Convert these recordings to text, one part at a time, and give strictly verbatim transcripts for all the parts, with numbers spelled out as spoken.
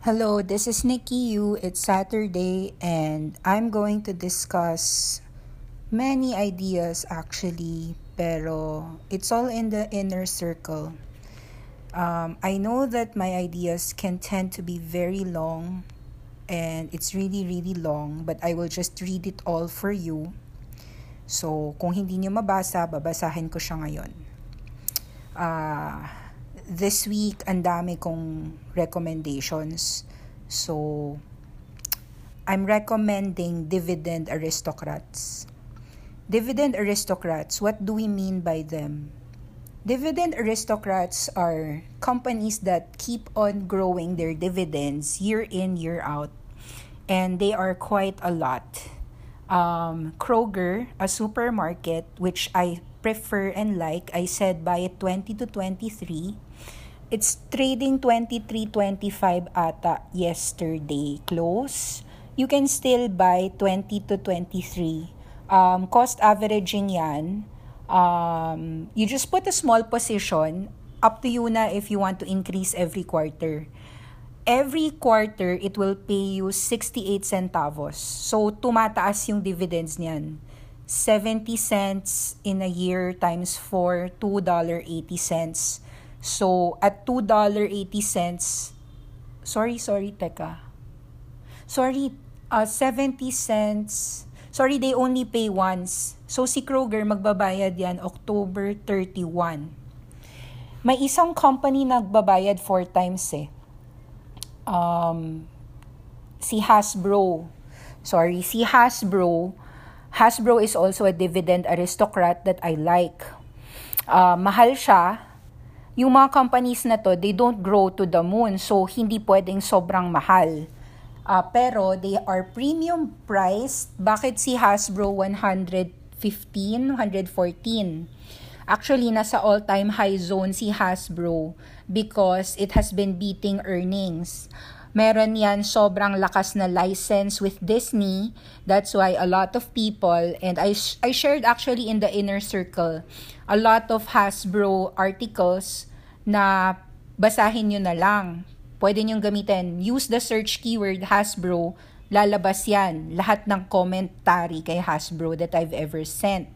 Hello, this is Nikki Yu. It's Saturday and I'm going to discuss many ideas actually, pero it's all in the inner circle. Um, I know that my ideas can tend to be very long and it's really, really long, but I will just read it all for you. So, kung hindi niyo mabasa, babasahin ko siya ngayon. Uh, this week, ang dami kong recommendations. So, I'm recommending Dividend Aristocrats. Dividend Aristocrats, what do we mean by them? Dividend aristocrats are companies that keep on growing their dividends year in, year out. And they are quite a lot. Um, Kroger, a supermarket, which I prefer and like, I said buy it twenty to twenty-three. It's trading twenty-three twenty-five ata yesterday close. You can still buy twenty to twenty-three. Um, cost averaging yan. Um, you just put a small position, up to you na if you want to increase every quarter. Every quarter, it will pay you sixty-eight centavos. So, tumataas yung dividends niyan. seventy cents in a year times four, two dollars and eighty cents. So, at two dollars and eighty cents, sorry, sorry, teka. Sorry, uh, seventy cents... Sorry, they only pay once. So, si Kroger magbabayad yan October thirty-first. May isang company nagbabayad four times eh. Um, si Hasbro. Sorry, si Hasbro. Hasbro is also a dividend aristocrat that I like. Uh, mahal siya. Yung mga companies na to, they don't grow to the moon. So, hindi pwedeng sobrang mahal. Uh, pero they are premium priced. Bakit si Hasbro one fifteen, one fourteen? Actually, nasa all-time high zone si Hasbro because it has been beating earnings. Meron yan sobrang lakas na license with Disney. That's why a lot of people, and I sh- I shared actually in the inner circle, a lot of Hasbro articles na basahin nyo na lang. Pwede niyong gamitin. Use the search keyword Hasbro. Lalabas yan. Lahat ng commentary kay Hasbro that I've ever sent.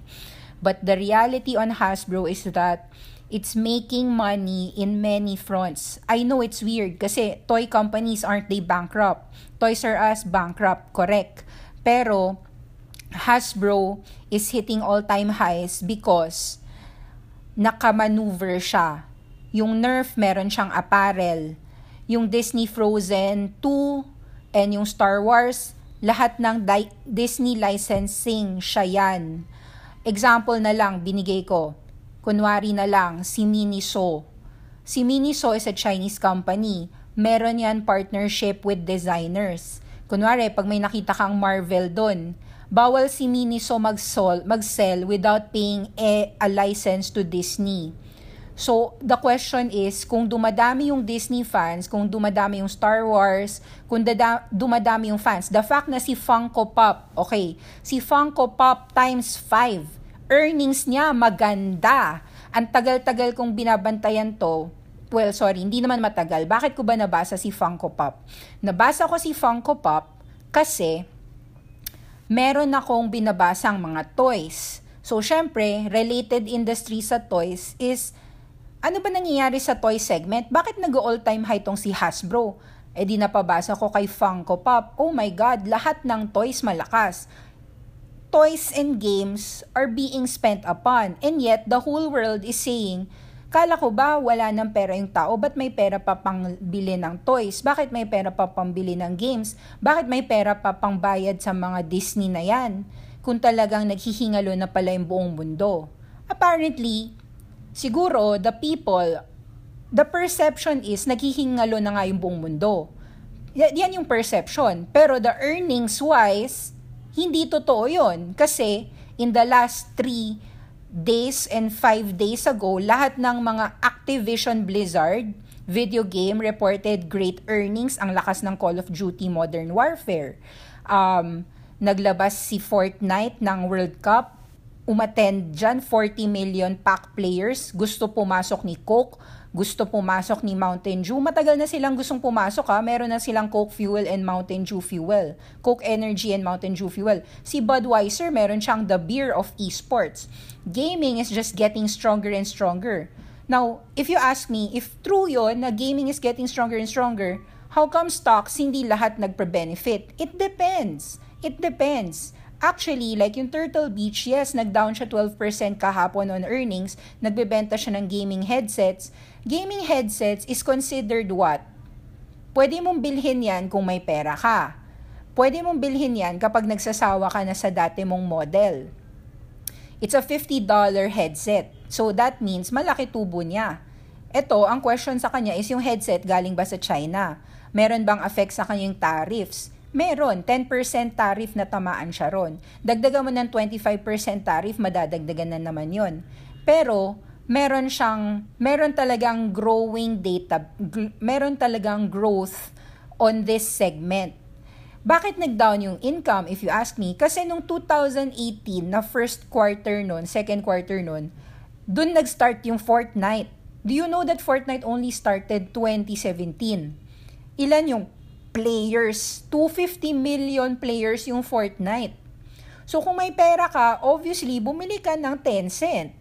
But the reality on Hasbro is that it's making money in many fronts. I know it's weird kasi toy companies, aren't they bankrupt? Toys R Us, bankrupt. Correct. Pero Hasbro is hitting all-time highs because nakamaneuver siya. Yung Nerf, meron siyang apparel. Yung Disney Frozen two and yung Star Wars, lahat ng di- Disney licensing siya yan. Example na lang, binigay ko. Kunwari na lang, si Miniso. Si Miniso is a Chinese company. Meron yan partnership with designers. Kunwari, pag may nakita kang Marvel dun, bawal si Miniso mag-sol, mag-sell without paying a, a license to Disney. So, the question is, kung dumadami yung Disney fans, kung dumadami yung Star Wars, kung dada- dumadami yung fans, the fact na si Funko Pop, okay, si Funko Pop times five, earnings niya maganda. Ang tagal-tagal kong binabantayan to, well, sorry, hindi naman matagal. Bakit ko ba nabasa si Funko Pop? Nabasa ko si Funko Pop kasi meron akong binabasang mga toys. So, syempre, related industry sa toys is... Ano ba nangyayari sa toy segment? Bakit nag-all-time high tong si Hasbro? E di napabasa ko kay Funko Pop. Oh my God, lahat ng toys malakas. Toys and games are being spent upon. And yet, the whole world is saying, kala ko ba wala ng pera yung tao? Ba't may pera pa pang bili ng toys? Bakit may pera pa pang bili ng games? Bakit may pera pa pang bayad sa mga Disney na yan? Kung talagang naghihingalo na pala yung buong mundo. Apparently, siguro, the people, the perception is naghihingalo na nga yung buong mundo. Yan yung perception. Pero the earnings-wise, hindi totoo yun. Kasi in the last three days and five days ago, lahat ng mga Activision Blizzard video game reported great earnings. Ang lakas ng Call of Duty Modern Warfare. Um, naglabas si Fortnite ng World Cup. Umattend dyan forty million pack players. Gusto pumasok ni Coke. Gusto pumasok ni Mountain Dew. Matagal na silang gustong pumasok ha. Meron na silang Coke Fuel and Mountain Dew Fuel. Coke Energy and Mountain Dew Fuel. Si Budweiser, meron siyang the beer of esports. Gaming is just getting stronger and stronger. Now, if you ask me, if true yun na gaming is getting stronger and stronger, how come stocks hindi lahat nagpa-benefit? It depends. It depends. Actually, like yung Turtle Beach, yes, nag-down siya twelve percent kahapon on earnings. Nagbebenta siya ng gaming headsets. Gaming headsets is considered what? Pwede mong bilhin yan kung may pera ka. Pwede mong bilhin yan kapag nagsasawa ka na sa dati mong model. It's a fifty dollars headset. So that means malaki tubo niya. Ito, ang question sa kanya is yung headset galing ba sa China? Meron bang effect sa kanyang tariffs? Meron, ten percent tariff na tamaan siya ron. Dagdagan mo ng twenty-five percent tariff, madadagdagan na naman yun. Pero, meron siyang, meron talagang growing data, gl- meron talagang growth on this segment. Bakit nag-down yung income, if you ask me? Kasi nung twenty eighteen, na first quarter nun, second quarter nun, dun nag-start yung Fortnite. Do you know that Fortnite only started twenty seventeen? Ilan yung players, two hundred fifty million players yung Fortnite. So kung may pera ka, obviously bumili ka ng Tencent.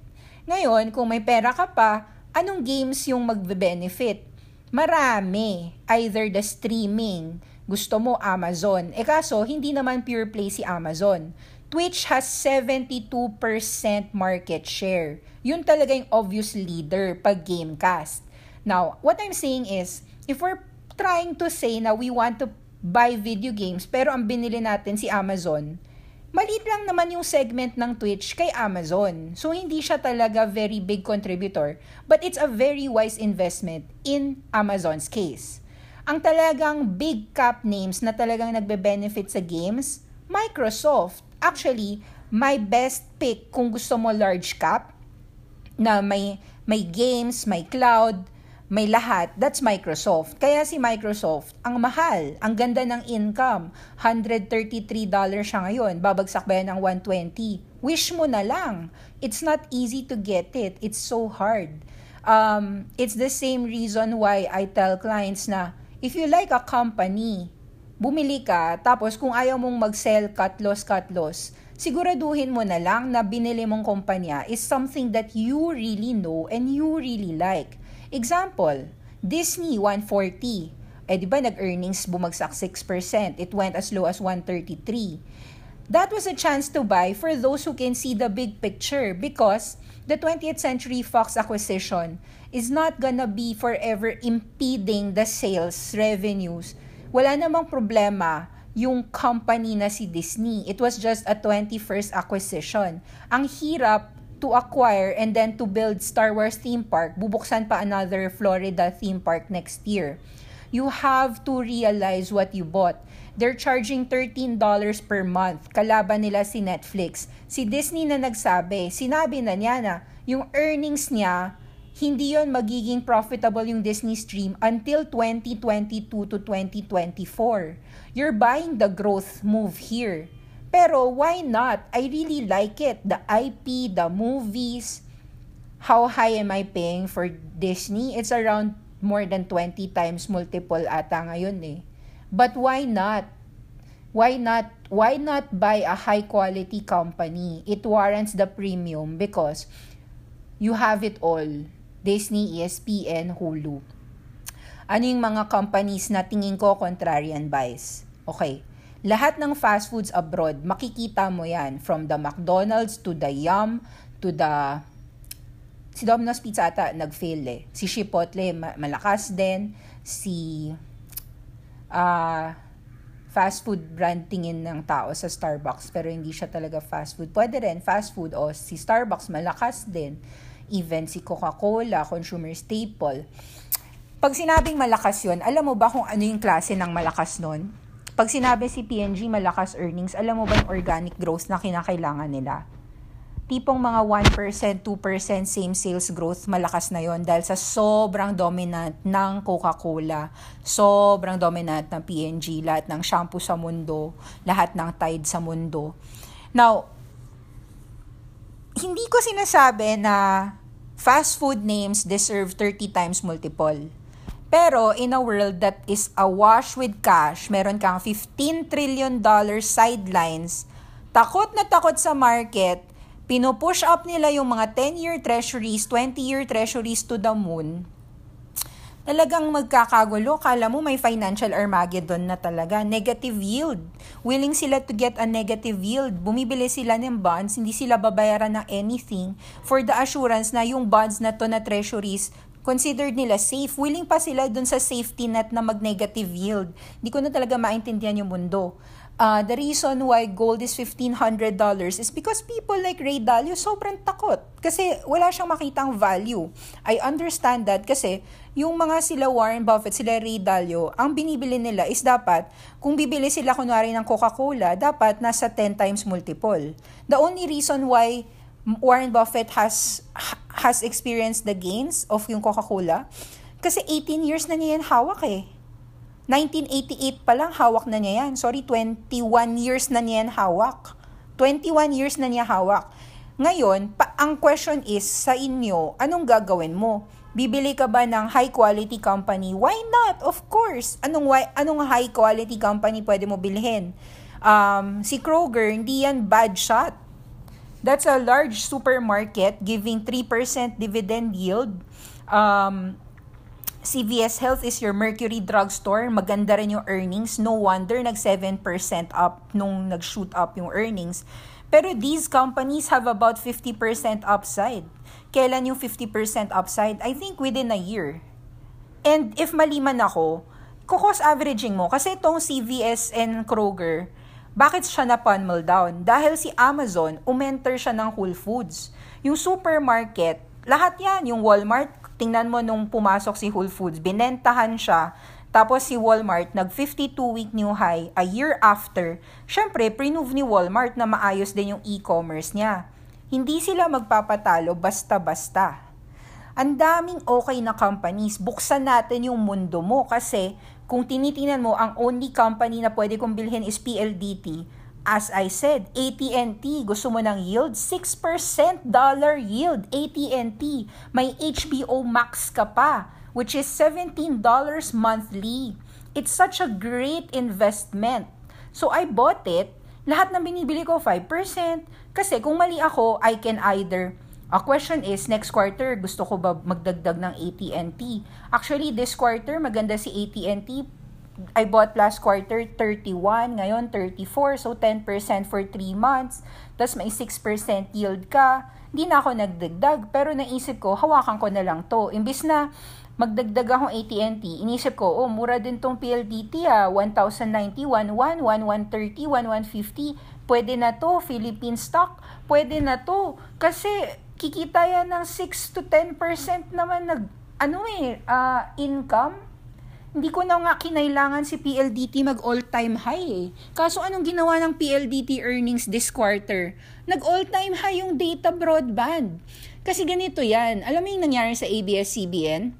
Ngayon, kung may pera ka pa, anong games yung magbe-benefit? Marami, either the streaming, gusto mo Amazon. E kaso, hindi naman pure play si Amazon. Twitch has seventy-two percent market share. Yun talaga yung obvious leader pag gamecast. Now, what I'm saying is, if we're trying to say na we want to buy video games pero ang binili natin si Amazon, maliit lang naman yung segment ng Twitch kay Amazon. So hindi siya talaga very big contributor, but it's a very wise investment in Amazon's case. Ang talagang big cap names na talagang nagbe-benefit sa games, Microsoft. Actually, my best pick kung gusto mo large cap na may may games, may cloud, may lahat, that's Microsoft. Kaya si Microsoft, ang mahal, ang ganda ng income, one hundred thirty-three dollars siya ngayon, babagsak ba yan ng one hundred twenty? Wish mo na lang. It's not easy to get it. It's so hard. Um, it's the same reason why I tell clients na, if you like a company, bumili ka, tapos kung ayaw mong mag-sell, cut loss, cut loss, siguraduhin mo na lang na binili mong kumpanya is something that you really know and you really like. Example, Disney, one forty. Eh, di ba, nag-earnings bumagsak six percent. It went as low as one thirty-three. That was a chance to buy for those who can see the big picture because the twentieth Century Fox acquisition is not gonna be forever impeding the sales revenues. Wala namang problema yung company na si Disney. It was just a twenty-first acquisition. Ang hirap to acquire and then to build Star Wars theme park, bubuksan pa another Florida theme park next year. You have to realize what you bought. They're charging thirteen dollars per month. Kalaban nila si Netflix. Si Disney na nagsabi, sinabi na niya na yung earnings niya, hindi yon magiging profitable yung Disney stream until twenty twenty-two to twenty twenty-four. You're buying the growth move here. Pero why not? I really like it. The I P, the movies. How high am I paying for Disney? It's around more than twenty times multiple ata ngayon eh. But why not? Why not? Why not buy a high quality company? It warrants the premium because you have it all. Disney, E S P N, Hulu. Ano yung mga companies na tingin ko contrarian bias? Okay. Lahat ng fast foods abroad, makikita mo yan. From the McDonald's to the Yum to the... Si Domino's Pizza ata, nag-fail eh. Si Chipotle, malakas din. Si uh, fast food brand tingin ng tao sa Starbucks, pero hindi siya talaga fast food. Pwede rin, fast food. O si Starbucks, malakas din. even si Coca-Cola, consumer staple. Pag sinabing malakas yun, alam mo ba kung ano yung klase ng malakas nun? Pag sinabi si P and G malakas earnings, alam mo ba yung organic growth na kinakailangan nila? Tipong mga one percent, two percent same sales growth, malakas na yon dahil sa sobrang dominant ng Coca-Cola, sobrang dominant ng P and G, lahat ng shampoo sa mundo, lahat ng Tide sa mundo. Now, hindi ko sinasabi na fast food names deserve thirty times multiple. Pero in a world that is awash with cash, meron kang fifteen trillion dollars sidelines, takot na takot sa market, pinupush up nila yung mga ten-year treasuries, twenty-year treasuries to the moon, talagang magkakagulo. Kala mo may financial Armageddon na talaga. Negative yield. Willing sila to get a negative yield. Bumibili sila ng bonds, hindi sila babayaran ng anything for the assurance na yung bonds na to na treasuries, considered nila safe. Willing pa sila dun sa safety net na mag-negative yield. Hindi ko na talaga maintindihan yung mundo. Uh, the reason why gold is fifteen hundred dollars is because people like Ray Dalio sobrang takot. Kasi wala siyang makitang value. I understand that kasi yung mga sila Warren Buffett, sila Ray Dalio, ang binibili nila is dapat, kung bibili sila kunwari ng Coca-Cola, dapat nasa ten times multiple. The only reason why Warren Buffett has has experienced the gains of yung Coca-Cola kasi eighteen years na niya yan hawak eh. nineteen eighty-eight pa lang hawak na niya yan. Sorry, twenty-one years na niya yan hawak. twenty-one years na niya hawak. Ngayon, pa- ang question is sa inyo, anong gagawin mo? Bibili ka ba ng high quality company? Why not? Of course. Anong why, anong high quality company pwede mo bilhin? Um, si Kroger, hindi yan bad shot. That's a large supermarket giving three percent dividend yield. Um, C V S Health is your Mercury drugstore. Maganda rin yung earnings. No wonder nag seven percent up nung nag-shoot up yung earnings. Pero these companies have about fifty percent upside. Kailan yung fifty percent upside? I think within a year. And if mali man ako, kukos averaging mo. Kasi itong C V S and Kroger, bakit siya na-pummel down? Dahil si Amazon, umenter siya ng Whole Foods. Yung supermarket, lahat yan. Yung Walmart, tingnan mo nung pumasok si Whole Foods, binentahan siya. Tapos si Walmart, nag fifty-two week new high a year after. Siyempre, pre-nove ni Walmart na maayos din yung e-commerce niya. Hindi sila magpapatalo basta-basta. Ang daming okay na companies. Buksan natin yung mundo mo kasi kung tinitingnan mo, ang only company na pwede kong bilhin is P L D T. As I said, A T and T, gusto mo ng yield? six percent dollar yield, A T and T. May H B O Max ka pa, which is seventeen dollars monthly. It's such a great investment. So I bought it. Lahat ng binibili ko, five percent. Kasi kung mali ako, I can either... A question is, next quarter, gusto ko ba magdagdag ng A T and T? Actually, this quarter, maganda si A T and T. I bought last quarter thirty-one, ngayon thirty-four, so ten percent for three months. Tapos may six percent yield ka. Hindi na ako nagdagdag, pero naisip ko, hawakan ko na lang to. Imbis na magdagdag akong A T and T, inisip ko, oh, mura din tong P L D T ah, one thousand ninety, one thousand one, one thousand one thirty, one thousand one fifty. Pwede na to, Philippine stock, pwede na to. Kasi... kikita yan ng six to ten percent naman nag, ano eh, uh, income. Hindi ko na nga kinailangan si P L D T mag all-time high eh. Kaso anong ginawa ng P L D T earnings this quarter? Nag all-time high yung data broadband. Kasi ganito yan. Alam mo yung nangyari sa A B S C B N?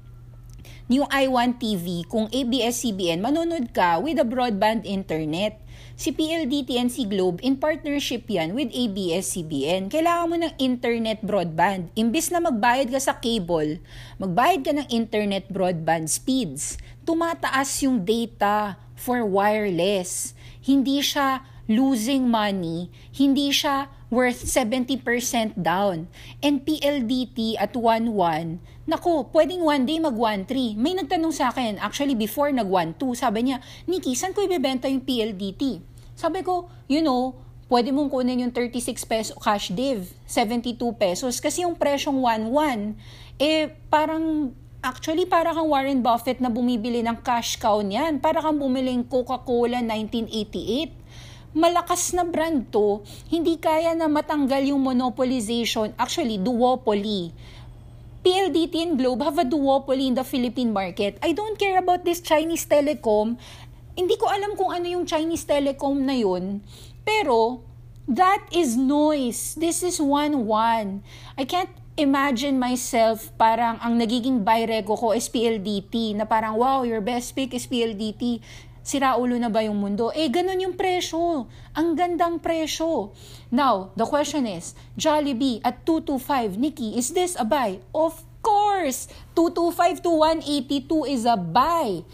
New I one T V, kung A B S C B N, manonood ka with a broadband internet. Si P L D T and si Globe, in partnership yan with A B S C B N. Kailangan mo ng internet broadband. Imbis na magbayad ka sa cable, magbayad ka ng internet broadband speeds. Tumataas yung data for wireless. Hindi siya losing money. Hindi siya worth seventy percent down. And P L D T at one one, naku, pwedeng one day mag one three. May nagtanong sa akin, actually before nag one two, sabi niya, Nikki, saan ko ibebenta yung P L D T? Sabi ko, you know, pwede mong kunin yung thirty-six peso cash div, seventy-two pesos. Kasi yung presyong one one, eh parang, actually para kang Warren Buffett na bumibili ng cash cow niyan. Para kang bumiling Coca-Cola nineteen eighty-eight. Malakas na brand to, hindi kaya na matanggal yung monopolization, actually duopoly. P L D T and Globe have a duopoly in the Philippine market. I don't care about this Chinese telecom. Hindi ko alam kung ano yung Chinese telecom na yun. Pero, that is noise. This is one-one. I can't imagine myself parang ang nagiging bayrego ko is P L D T. Na parang, wow, your best pick is P L D T. Siraulo na ba yung mundo? Eh, ganun yung presyo. Ang gandang presyo. Now, the question is, Jollibee at two twenty-five, Nikki, is this a buy? Of course! two twenty-five to one eighty-two is a buy.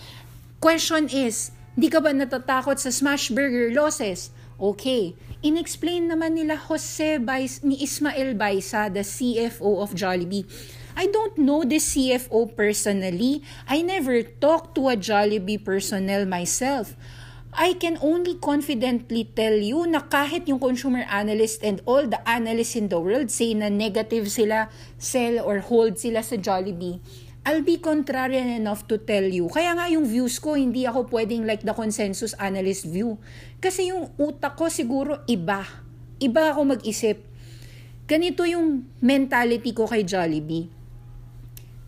Question is, di ka ba natatakot sa smash burger losses? Okay. Inexplain naman nila Jose Baez, ni Ismael Baeza, the C F O of Jollibee. I don't know the C F O personally. I never talked to a Jollibee personnel myself. I can only confidently tell you na kahit yung consumer analyst and all the analysts in the world say na negative sila, sell or hold sila sa Jollibee, I'll be contrarian enough to tell you. Kaya nga yung views ko, hindi ako pwedeng like the consensus analyst view. Kasi yung utak ko siguro iba. Iba ako mag-isip. Ganito yung mentality ko kay Jollibee.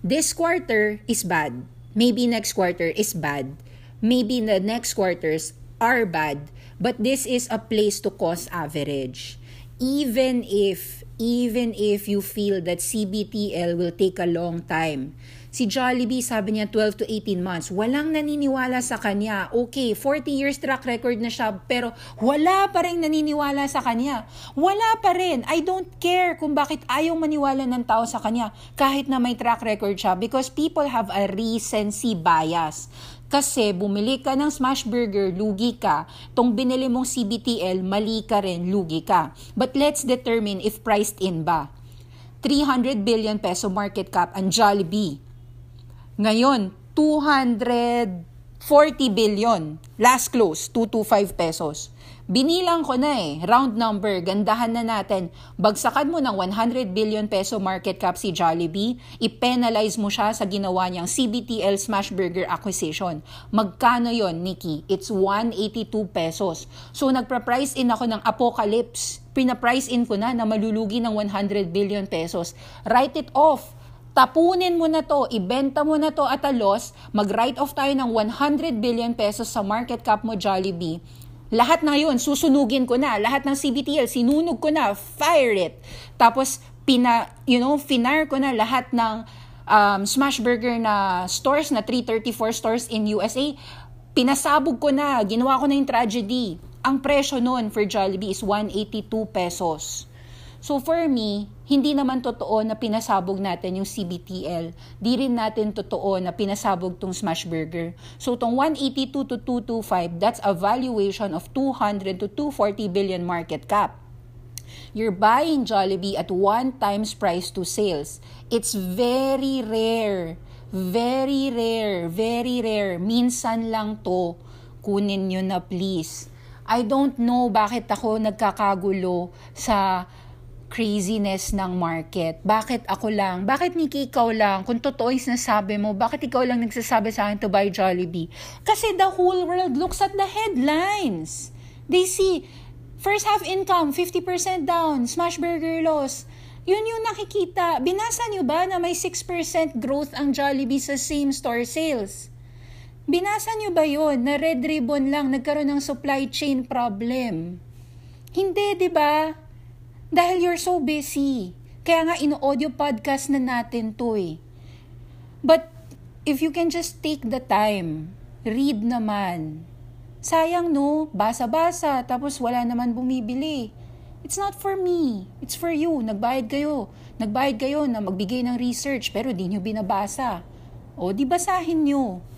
This quarter is bad. Maybe next quarter is bad. Maybe the next quarters are bad. But this is a place to cost average. Even if, even if you feel that C B T L will take a long time. Si Jollibee, sabi niya twelve to eighteen months. Walang naniniwala sa kanya. Okay, forty years track record na siya, pero wala pa rin naniniwala sa kanya. Wala pa rin. I don't care kung bakit ayaw maniwala ng tao sa kanya kahit na may track record siya because people have a recency bias. Kasi bumili ka ng smash burger, lugi ka. Tong binili mong C B T L, mali ka rin, lugi ka. But let's determine if priced in ba. three hundred billion peso market cap ang Jollibee. Ngayon, two hundred forty billion. Last close, two twenty-five pesos. Binilang ko na eh, round number, gandahan na natin. Bagsakan mo ng one hundred billion peso market cap si Jollibee, i-penalize mo siya sa ginawa niyang C B T L Smash Burger acquisition. Magkano yon, Nikki? It's one hundred eighty-two pesos. So nagpa-price in ako ng apocalypse. Pina-price in ko na na malulugi ng one hundred billion pesos. Write it off. Tapunin mo na to, ibenta mo na to at a loss, mag-write off tayo ng one hundred billion pesos sa market cap mo, Jollibee. Lahat na yun, susunugin ko na. Lahat ng C B T L, sinunog ko na, fire it. Tapos, pina, you know, finire ko na lahat ng um, smash burger na stores, na three hundred thirty-four stores in U S A. Pinasabog ko na, ginawa ko na yung tragedy. Ang presyo nun for Jollibee is one hundred eighty-two pesos. So for me, hindi naman totoo na pinasabog natin yung C B T L. Di rin natin totoo na pinasabog tong smash burger. So tong one eighty-two to two twenty-five, that's a valuation of two hundred to two forty billion market cap. You're buying Jollibee at one times price to sales. It's very rare. Very rare. Very rare. Minsan lang to. Kunin nyo na please. I don't know bakit ako nagkakagulo sa craziness ng market. Bakit ako lang? Bakit Nikki ikaw lang? Kung totoo is nasabi mo, bakit ikaw lang nagsasabi sa akin to buy Jollibee? Kasi the whole world looks at the headlines. They see, first half income, fifty percent down, smash burger loss. Yun yung nakikita. Binasa niyo ba na may six percent growth ang Jollibee sa same store sales? Binasa niyo ba yun na red ribbon lang nagkaroon ng supply chain problem? Hindi, di ba? Dahil you're so busy. Kaya nga ino-audio podcast na natin to eh. But if you can just take the time, read naman. Sayang no, basa-basa tapos wala naman bumibili. It's not for me. It's for you. Nagbayad kayo. Nagbayad kayo na magbigay ng research pero di nyo binabasa. O di basahin nyo.